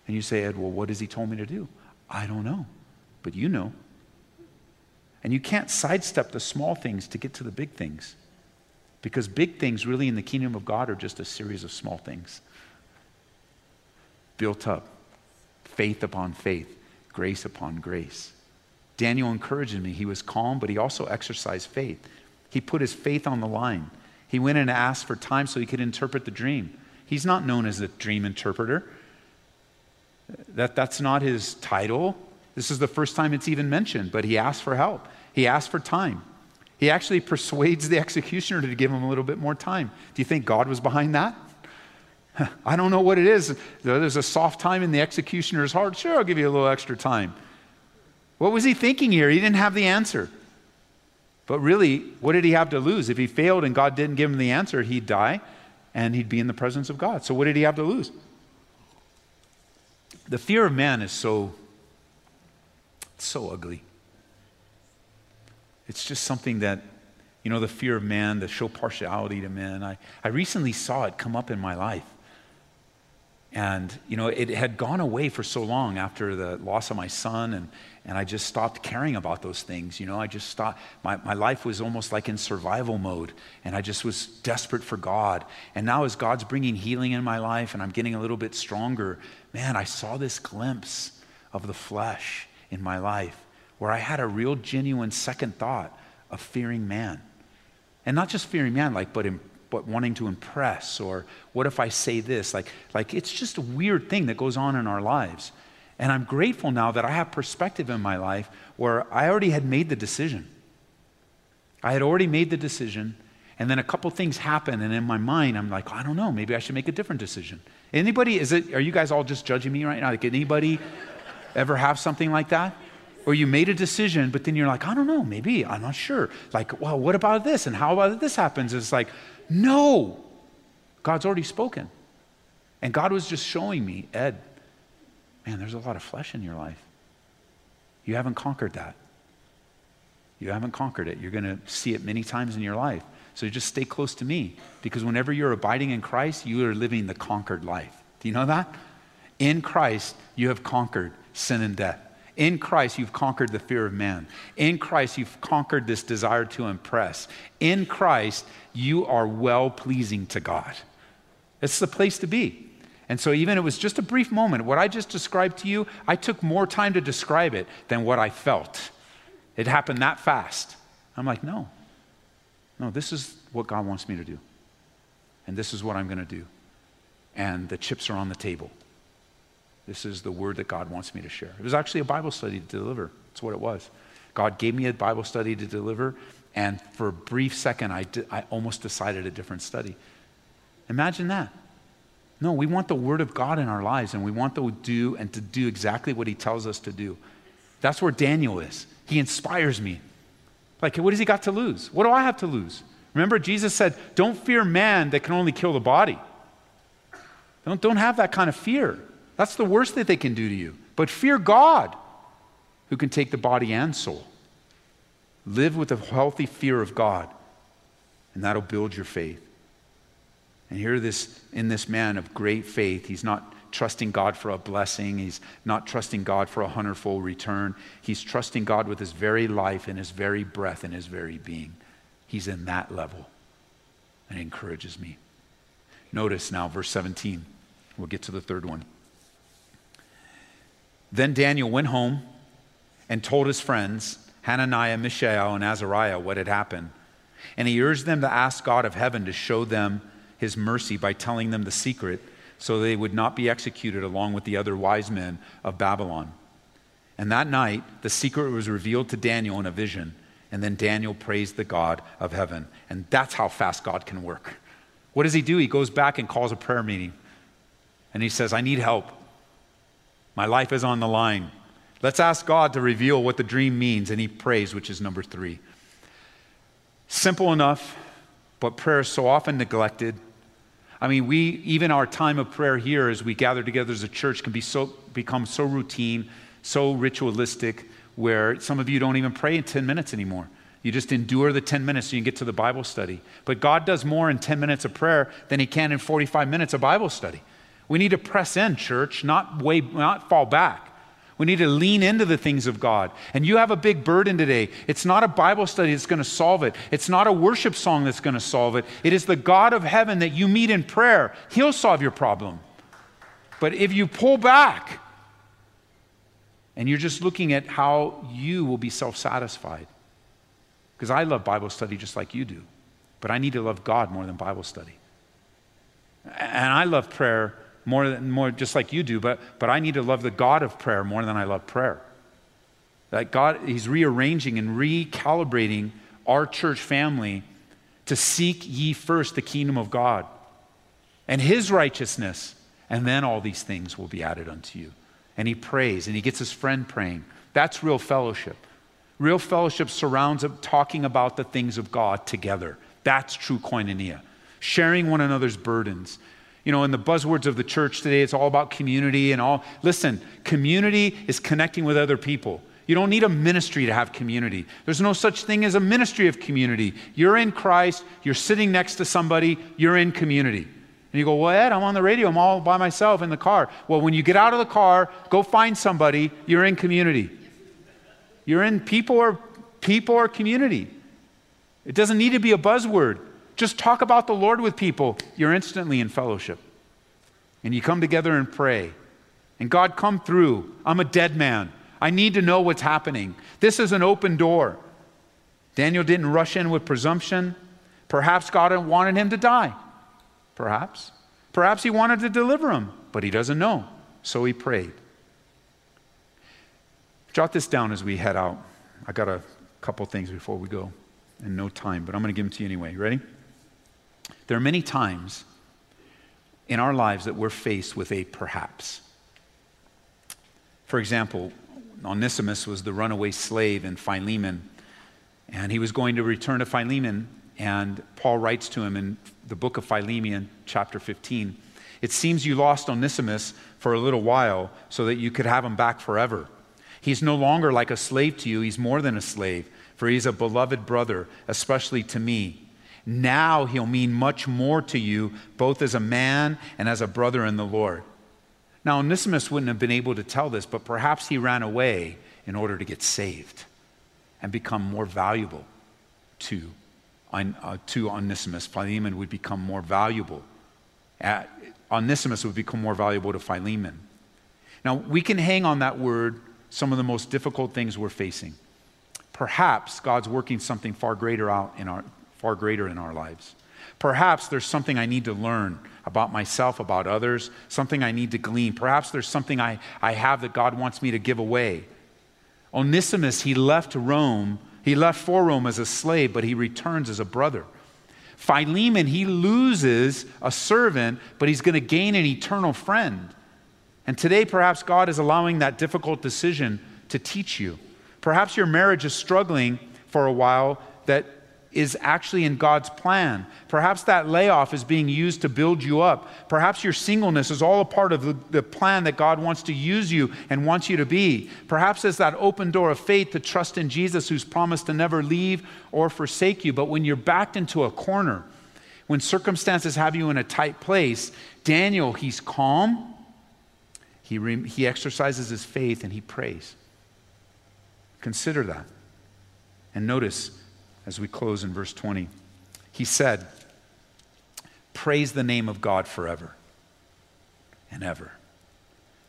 And you say, Ed, well, what has he told me to do? I don't know, but you know. And you can't sidestep the small things to get to the big things, because big things really in the kingdom of God are just a series of small things. Built up, faith upon faith, grace upon grace. Daniel encouraged me. He was calm, but he also exercised faith. He put his faith on the line. He went and asked for time so he could interpret the dream. He's not known as a dream interpreter. That, that's not his title. This is the first time it's even mentioned, but he asked for help. He asked for time. He actually persuades the executioner to give him a little bit more time. Do you think God was behind that? I don't know what it is. There's a soft time in the executioner's heart. Sure, I'll give you a little extra time. What was he thinking here? He didn't have the answer. But really, what did he have to lose? If he failed and God didn't give him the answer, he'd die and he'd be in the presence of God. So what did he have to lose? The fear of man is so, so ugly. It's just something that, you know, the fear of man, the show partiality to men. I, I recently saw it come up in my life. And, you know, it had gone away for so long after the loss of my son, and, and I just stopped caring about those things. You know, I just stopped. My, my life was almost like in survival mode, and I just was desperate for God. And now as God's bringing healing in my life and I'm getting a little bit stronger, man, I saw this glimpse of the flesh in my life where I had a real genuine second thought of fearing man. And not just fearing man, like, but in but wanting to impress, or what if I say this? Like, like it's just a weird thing that goes on in our lives. And I'm grateful now that I have perspective in my life where I already had made the decision. I had already made the decision, and then a couple things happened, and in my mind, I'm like, I don't know, maybe I should make a different decision. Anybody, is it, are you guys all just judging me right now? Like, anybody ever have something like that? Or you made a decision, but then you're like, I don't know, maybe, I'm not sure. Like, well, what about this? And how about this happens? It's like, no, God's already spoken. And God was just showing me, Ed, man, there's a lot of flesh in your life. You haven't conquered that. You haven't conquered it. You're going to see it many times in your life. So just stay close to me, because whenever you're abiding in Christ, you are living the conquered life. Do you know that? In Christ, you have conquered sin and death. In Christ, you've conquered the fear of man. In Christ, you've conquered this desire to impress. In Christ, you are well-pleasing to God. It's the place to be. And so even it was just a brief moment. What I just described to you, I took more time to describe it than what I felt. It happened that fast. I'm like, no. No, this is what God wants me to do. And this is what I'm going to do. And the chips are on the table. This is the word that God wants me to share. It was actually a Bible study to deliver. That's what it was. God gave me a Bible study to deliver, and for a brief second, I, did, I almost decided a different study. Imagine that. No, we want the word of God in our lives, and we want to do and to do exactly what he tells us to do. That's where Daniel is. He inspires me. Like, what has he got to lose? What do I have to lose? Remember, Jesus said, don't fear man that can only kill the body. Don't, don't have that kind of fear. That's the worst that they can do to you. But fear God, who can take the body and soul. Live with a healthy fear of God, and that'll build your faith. And here this, in this man of great faith, he's not trusting God for a blessing. He's not trusting God for a hundredfold return. He's trusting God with his very life and his very breath and his very being. He's in that level, and it encourages me. Notice now verse seventeen. We'll get to the third one. Then Daniel went home and told his friends, Hananiah, Mishael, and Azariah, what had happened. And he urged them to ask God of heaven to show them his mercy by telling them the secret, so they would not be executed along with the other wise men of Babylon. And that night, the secret was revealed to Daniel in a vision. And then Daniel praised the God of heaven. And that's how fast God can work. What does he do? He goes back and calls a prayer meeting. And he says, I need help. My life is on the line. Let's ask God to reveal what the dream means. And he prays, which is number three. Simple enough, but prayer is so often neglected. I mean, we, even our time of prayer here as we gather together as a church can be so become so routine, so ritualistic, where some of you don't even pray in ten minutes anymore. You just endure the ten minutes so you can get to the Bible study. But God does more in ten minutes of prayer than he can in forty-five minutes of Bible study. We need to press in, church, not way, not fall back. We need to lean into the things of God. And you have a big burden today. It's not a Bible study that's going to solve it. It's not a worship song that's going to solve it. It is the God of heaven that you meet in prayer. He'll solve your problem. But if you pull back and you're just looking at how you will be self-satisfied, because I love Bible study just like you do, but I need to love God more than Bible study. And I love prayer more than more just like you do, but but I need to love the God of prayer more than I love prayer. That God, he's rearranging and recalibrating our church family to seek ye first the kingdom of God and his righteousness, and then all these things will be added unto you. And he prays, and he gets his friend praying. That's real fellowship. Real fellowship surrounds talking about the things of God together. That's true koinonia. Sharing one another's burdens. You know, in the buzzwords of the church today, it's all about community and all. Listen, community is connecting with other people. You don't need a ministry to have community. There's no such thing as a ministry of community. You're in Christ, you're sitting next to somebody, you're in community. And you go, well, Ed, I'm on the radio, I'm all by myself in the car. Well, when you get out of the car, go find somebody, you're in community. You're in people or people or community. It doesn't need to be a buzzword. Just talk about the Lord with people. You're instantly in fellowship. And you come together and pray. And God, come through. I'm a dead man. I need to know what's happening. This is an open door. Daniel didn't rush in with presumption. Perhaps God wanted him to die. Perhaps. Perhaps he wanted to deliver him, but he doesn't know. So he prayed. Jot this down as we head out. I got a couple things before we go and no time, but I'm going to give them to you anyway. Ready? There are many times in our lives that we're faced with a perhaps. For example, Onesimus was the runaway slave in Philemon, and he was going to return to Philemon, and Paul writes to him in the book of Philemon, chapter fifteen, it seems you lost Onesimus for a little while so that you could have him back forever. He's no longer like a slave to you, he's more than a slave, for he's a beloved brother, especially to me. Now he'll mean much more to you, both as a man and as a brother in the Lord. Now, Onesimus wouldn't have been able to tell this, but perhaps he ran away in order to get saved and become more valuable to, uh, to Onesimus. Philemon would become more valuable. At, Onesimus would become more valuable to Philemon. Now, we can hang on that word some of the most difficult things we're facing. Perhaps God's working something far greater out in our far greater in our lives. Perhaps there's something I need to learn about myself, about others, something I need to glean. Perhaps there's something I, I have that God wants me to give away. Onesimus, he left Rome, he left for Rome as a slave, but he returns as a brother. Philemon, he loses a servant, but he's going to gain an eternal friend. And today, perhaps God is allowing that difficult decision to teach you. Perhaps your marriage is struggling for a while that is actually in God's plan. Perhaps that layoff is being used to build you up. Perhaps your singleness is all a part of the, the plan that God wants to use you and wants you to be. Perhaps it's that open door of faith to trust in Jesus, who's promised to never leave or forsake you. But when you're backed into a corner, when circumstances have you in a tight place, Daniel, he's calm, he, re, he exercises his faith, and he prays. Consider that. And notice, as we close in verse twenty, he said, praise the name of God forever and ever,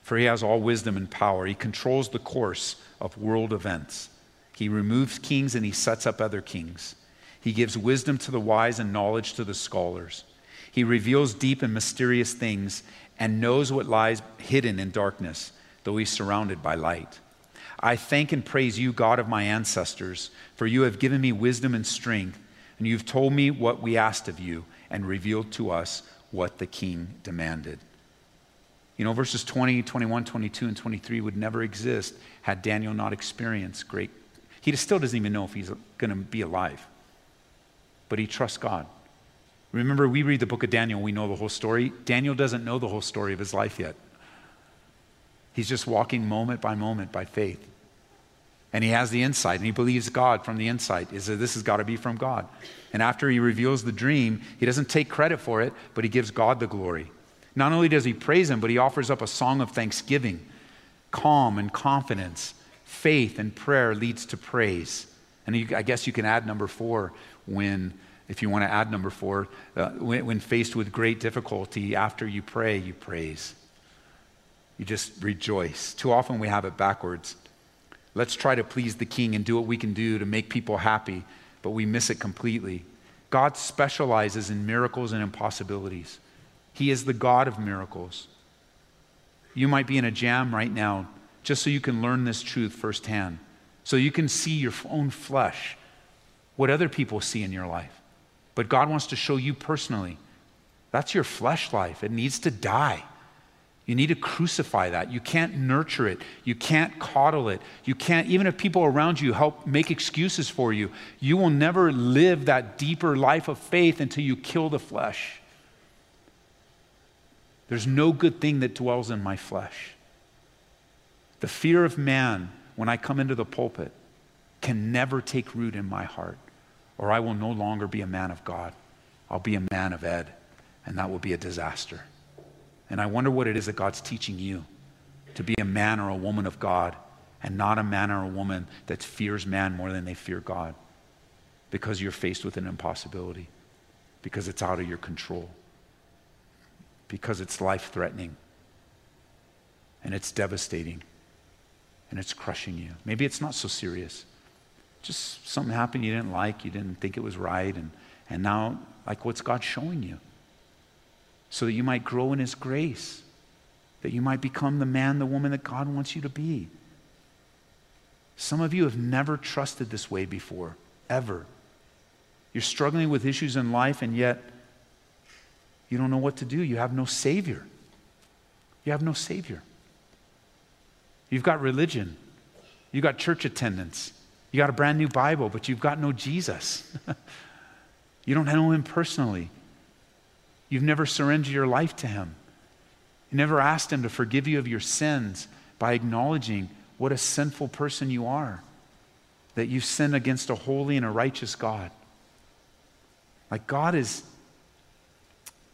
for he has all wisdom and power. He controls the course of world events. He removes kings and he sets up other kings. He gives wisdom to the wise and knowledge to the scholars. He reveals deep and mysterious things and knows what lies hidden in darkness, though he's surrounded by light. I thank and praise you, God of my ancestors, for you have given me wisdom and strength, and you've told me what we asked of you and revealed to us what the king demanded. You know, verses twenty, twenty-one, twenty-two, and twenty-three would never exist had Daniel not experienced great. He still doesn't even know if he's going to be alive, but he trusts God. Remember, we read the book of Daniel, we know the whole story. Daniel doesn't know the whole story of his life yet. He's just walking moment by moment by faith. And he has the insight, and he believes God from the insight. Is that this has got to be from God. And after he reveals the dream, he doesn't take credit for it, but he gives God the glory. Not only does he praise him, but he offers up a song of thanksgiving. Calm and confidence, faith and prayer leads to praise. And you, I guess you can add number four when, if you want to add number four, uh, when, when faced with great difficulty, after you pray, you praise. You just rejoice. Too often we have it backwards. Let's try to please the king and do what we can do to make people happy, but we miss it completely. God specializes in miracles and impossibilities. He is the God of miracles. You might be in a jam right now, just so you can learn this truth firsthand, so you can see your own flesh, what other people see in your life. But God wants to show you personally. That's your flesh life. It needs to die. You need to crucify that. You can't nurture it. You can't coddle it. You can't, even if people around you help make excuses for you, you will never live that deeper life of faith until you kill the flesh. There's no good thing that dwells in my flesh. The fear of man, when I come into the pulpit, can never take root in my heart, or I will no longer be a man of God. I'll be a man of Ed, and that will be a disaster. And I wonder what it is that God's teaching you to be a man or a woman of God, and not a man or a woman that fears man more than they fear God, because you're faced with an impossibility, because it's out of your control, because it's life-threatening, and it's devastating, and it's crushing you. Maybe it's not so serious. Just something happened you didn't like, you didn't think it was right, and, and now, like, what's God showing you? So that you might grow in his grace, that you might become the man, the woman that God wants you to be. Some of you have never trusted this way before, ever. You're struggling with issues in life, and yet you don't know what to do. You have no Savior. You have no Savior. You've got religion. You've got church attendance. You got a brand new Bible, but you've got no Jesus. You don't know him personally. You've never surrendered your life to him. You never asked him to forgive you of your sins by acknowledging what a sinful person you are, that you've sinned against a holy and a righteous God. Like, God is,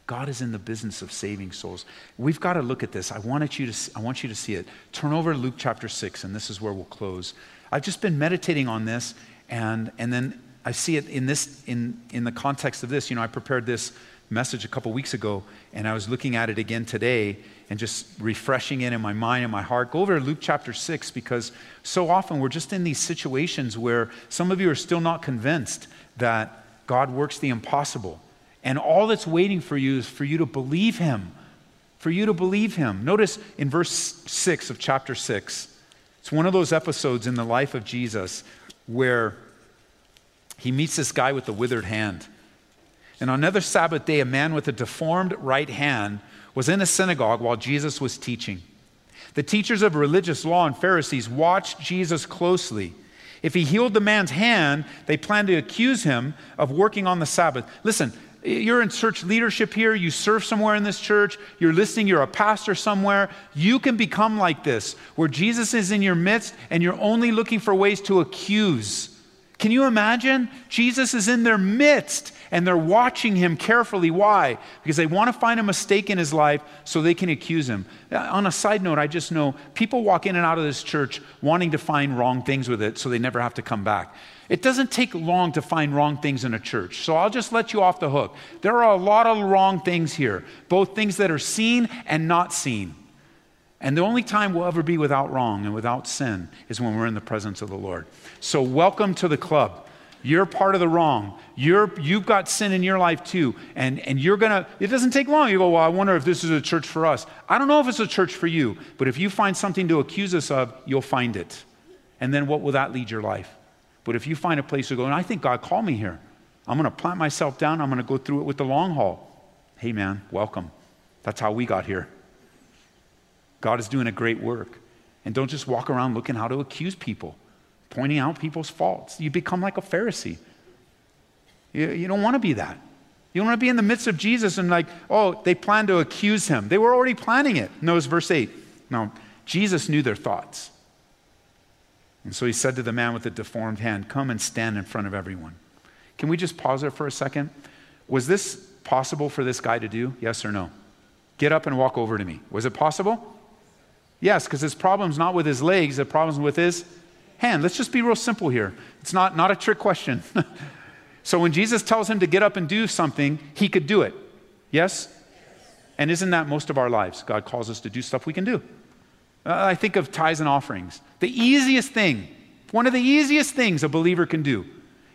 God is in the business of saving souls. We've got to look at this. I want you to, I want you to see it. Turn over to Luke chapter six, and this is where we'll close. I've just been meditating on this, and, and then I see it in, this, in, in the context of this. You know, I prepared this message a couple weeks ago, and I was looking at it again today and just refreshing it in my mind and my heart. Go over to Luke chapter six, because so often we're just in these situations where some of you are still not convinced that God works the impossible. And all that's waiting for you is for you to believe him, for you to believe him. Notice in verse six of chapter six, it's one of those episodes in the life of Jesus where he meets this guy with the withered hand. And on another Sabbath day, a man with a deformed right hand was in a synagogue while Jesus was teaching. The teachers of religious law and Pharisees watched Jesus closely. If he healed the man's hand, they planned to accuse him of working on the Sabbath. Listen, you're in church leadership here. You serve somewhere in this church. You're listening. You're a pastor somewhere. You can become like this, where Jesus is in your midst and you're only looking for ways to accuse. Can you imagine? Jesus is in their midst and they're watching him carefully. Why? Because they want to find a mistake in his life so they can accuse him. On a side note, I just know people walk in and out of this church wanting to find wrong things with it so they never have to come back. It doesn't take long to find wrong things in a church, so I'll just let you off the hook. There are a lot of wrong things here, both things that are seen and not seen. And the only time we'll ever be without wrong and without sin is when we're in the presence of the Lord. So welcome to the club. You're part of the wrong. You're, you've got sin in your life too. And, and you're going to, it doesn't take long. You go, well, I wonder if this is a church for us. I don't know if it's a church for you, but if you find something to accuse us of, you'll find it. And then what will that lead your life? But if you find a place to go, and I think God called me here. I'm going to plant myself down. I'm going to go through it with the long haul. Hey, man, welcome. That's how we got here. God is doing a great work. And don't just walk around looking how to accuse people, pointing out people's faults. You become like a Pharisee. You, you don't want to be that. You don't want to be in the midst of Jesus and like, oh, they planned to accuse him. They were already planning it. Notice verse eight. Now, Jesus knew their thoughts. And so he said to the man with the deformed hand, come and stand in front of everyone. Can we just pause there for a second? Was this possible for this guy to do? Yes or no? Get up and walk over to me. Was it possible? Yes, because his problem's not with his legs, the problem's with his hand. Let's just be real simple here. It's not, not a trick question. So when Jesus tells him to get up and do something, he could do it. Yes? And isn't that most of our lives? God calls us to do stuff we can do. I think of tithes and offerings. The easiest thing, one of the easiest things a believer can do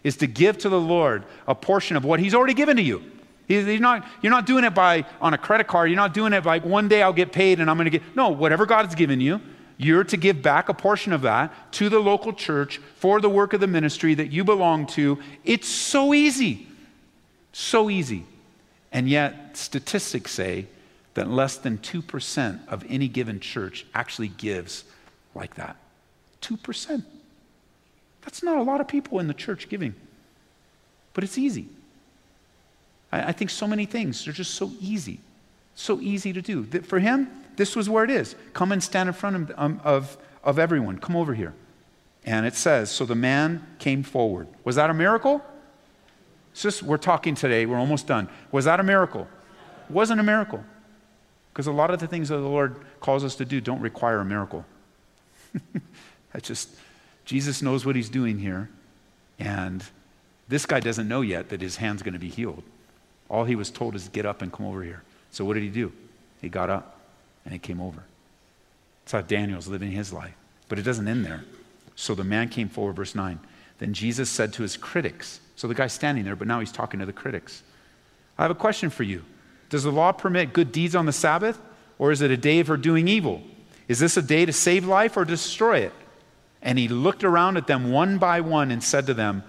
is to give to the Lord a portion of what he's already given to you. You're not, you're not doing it by on a credit card. You're not doing it by one day I'll get paid and I'm going to get. No, whatever God's given you, you're to give back a portion of that to the local church for the work of the ministry that you belong to. It's so easy, so easy. And yet statistics say that less than two percent of any given church actually gives like that. two percent. That's not a lot of people in the church giving, but it's easy. I, I think so many things, they're just so easy, so easy to do. For him, this was where it is. Come and stand in front of, um, of, of everyone. Come over here. And it says, so the man came forward. Was that a miracle? It's just, we're talking today, we're almost done. Was that a miracle? It wasn't a miracle. Because a lot of the things that the Lord calls us to do don't require a miracle. That's just, Jesus knows what he's doing here. And this guy doesn't know yet that his hand's going to be healed. All he was told is get up and come over here. So what did he do? He got up and he came over. That's how Daniel's living his life. But it doesn't end there. So the man came forward, verse nine. Then Jesus said to his critics. So the guy's standing there, but now he's talking to the critics. I have a question for you. Does the law permit good deeds on the Sabbath, or is it a day for doing evil? Is this a day to save life or destroy it? And he looked around at them one by one and said to them,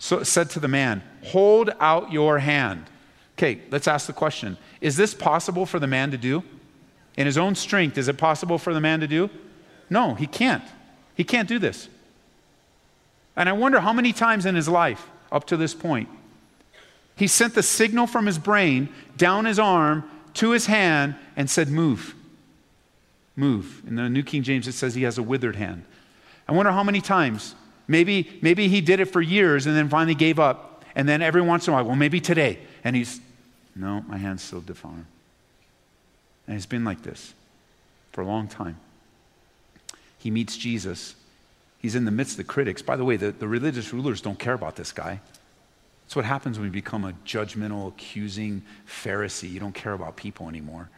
so, said to the man, hold out your hand. Okay, let's ask the question. Is this possible for the man to do? In his own strength, is it possible for the man to do? No, he can't. He can't do this. And I wonder how many times in his life up to this point, he sent the signal from his brain down his arm to his hand and said, move, move. In the New King James, it says he has a withered hand. I wonder how many times. Maybe, maybe he did it for years and then finally gave up. And then every once in a while, well, maybe today. And he's, No, my hand's still deformed. And it's been like this for a long time. He meets Jesus. He's in the midst of the critics. By the way, the, the religious rulers don't care about this guy. That's what happens when you become a judgmental, accusing Pharisee. You don't care about people anymore.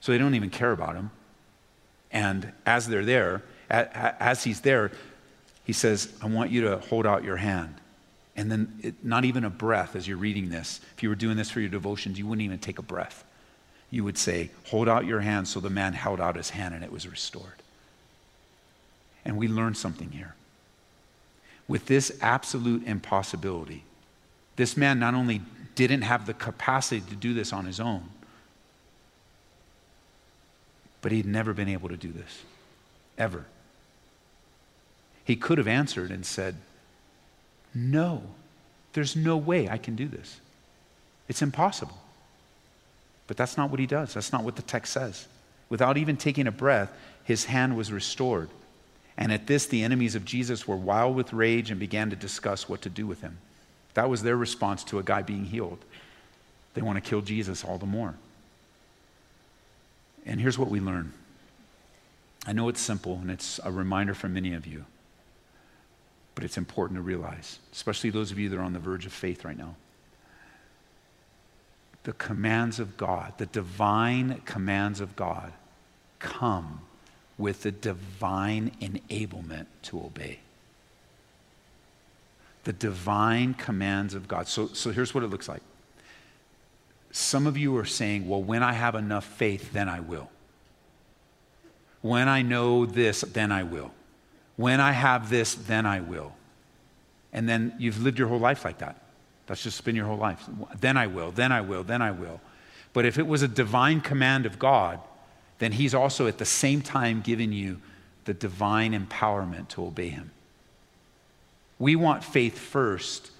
So they don't even care about him. And as they're there, as he's there, he says, I want you to hold out your hand. And then it, not even a breath as you're reading this. If you were doing this for your devotions, you wouldn't even take a breath. You would say, hold out your hand. So the man held out his hand and it was restored. And we learn something here. With this absolute impossibility, this man not only didn't have the capacity to do this on his own, but he'd never been able to do this, ever. He could have answered and said, no, there's no way I can do this. It's impossible. But that's not what he does. That's not what the text says. Without even taking a breath, his hand was restored. And at this, the enemies of Jesus were wild with rage and began to discuss what to do with him. That was their response to a guy being healed. They want to kill Jesus all the more. And here's what we learn. I know it's simple, and it's a reminder for many of you, but it's important to realize, especially those of you that are on the verge of faith right now. The commands of God, the divine commands of God, come with the divine enablement to obey. The divine commands of God. So, so here's what it looks like. Some of you are saying, well, when I have enough faith, then I will. When I know this, then I will. When I have this, then I will. And then you've lived your whole life like that. That's just been your whole life. Then I will, then I will, then I will. But if it was a divine command of God, then he's also at the same time giving you the divine empowerment to obey him. We want faith first,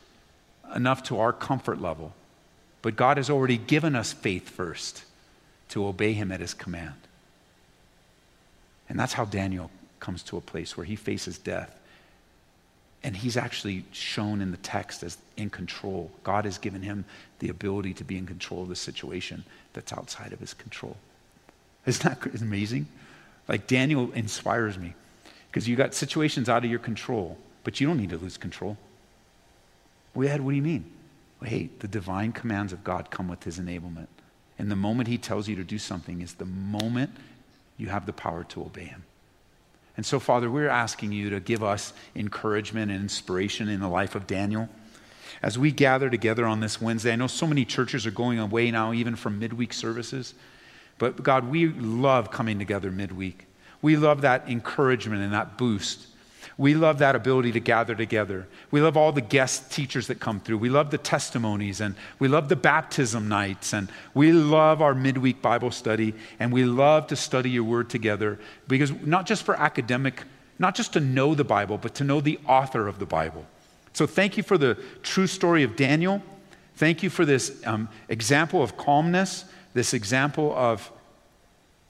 enough to our comfort level, but God has already given us faith first to obey him at his command. And that's how Daniel comes to a place where he faces death. And he's actually shown in the text as in control. God has given him the ability to be in control of the situation that's outside of his control. Isn't that amazing? Like, Daniel inspires me, because you got situations out of your control, but you don't need to lose control. Well, Ed, what do you mean? Well, hey, the divine commands of God come with his enablement. And the moment he tells you to do something is the moment you have the power to obey him. And so, Father, we're asking you to give us encouragement and inspiration in the life of Daniel. As we gather together on this Wednesday, I know so many churches are going away now, even from midweek services. But God, we love coming together midweek. We love that encouragement and that boost. We love that ability to gather together. We love all the guest teachers that come through. We love the testimonies, and we love the baptism nights, and we love our midweek Bible study, and we love to study your word together, because not just for academic, not just to know the Bible, but to know the author of the Bible. So thank you for the true story of Daniel. Thank you for this um, example of calmness, this example of,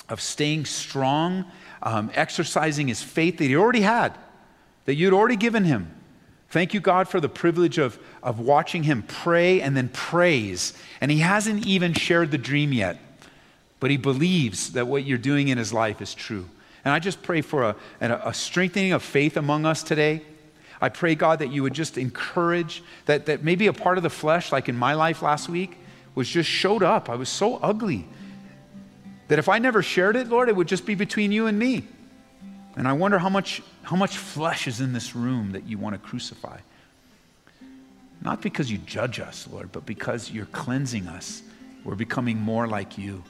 of staying strong, um, exercising his faith that he already had, that you'd already given him. Thank you, God, for the privilege of, of watching him pray and then praise. And he hasn't even shared the dream yet, but he believes that what you're doing in his life is true. And I just pray for a, a, a strengthening of faith among us today. I pray, God, that you would just encourage, that, that maybe a part of the flesh, like in my life last week, was just showed up. I was so ugly that if I never shared it, Lord, it would just be between you and me. And I wonder how much how much flesh is in this room that you want to crucify. Not because you judge us, Lord, but because you're cleansing us. We're becoming more like you.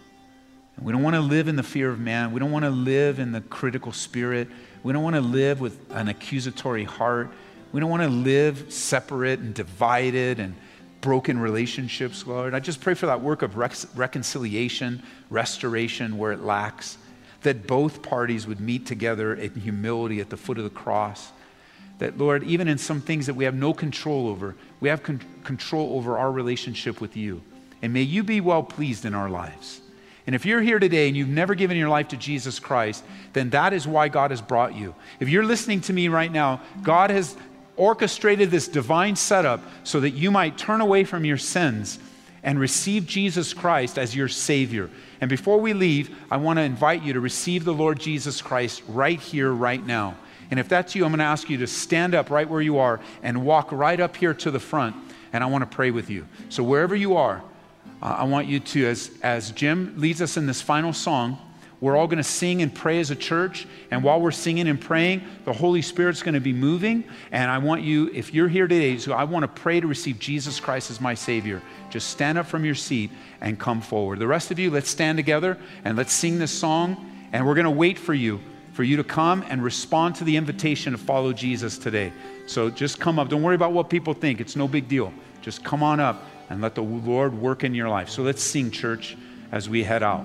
And we don't want to live in the fear of man. We don't want to live in the critical spirit. We don't want to live with an accusatory heart. We don't want to live separate and divided and broken relationships, Lord. I just pray for that work of rec- reconciliation, restoration where it lacks, that both parties would meet together in humility at the foot of the cross. That, Lord, even in some things that we have no control over, we have con- control over our relationship with you. And may you be well pleased in our lives. And if you're here today and you've never given your life to Jesus Christ, then that is why God has brought you. If you're listening to me right now, God has orchestrated this divine setup so that you might turn away from your sins and receive Jesus Christ as your Savior. And before we leave, I want to invite you to receive the Lord Jesus Christ right here, right now. And if that's you, I'm going to ask you to stand up right where you are and walk right up here to the front, and I want to pray with you. So wherever you are, uh, I want you to, as, as Jim leads us in this final song, we're all going to sing and pray as a church, and while we're singing and praying, the Holy Spirit's going to be moving, and I want you, if you're here today, so I want to pray to receive Jesus Christ as my Savior. Just stand up from your seat and come forward. The rest of you, let's stand together, and let's sing this song, and we're going to wait for you, for you to come and respond to the invitation to follow Jesus today. So just come up. Don't worry about what people think. It's no big deal. Just come on up and let the Lord work in your life. So let's sing, church, as we head out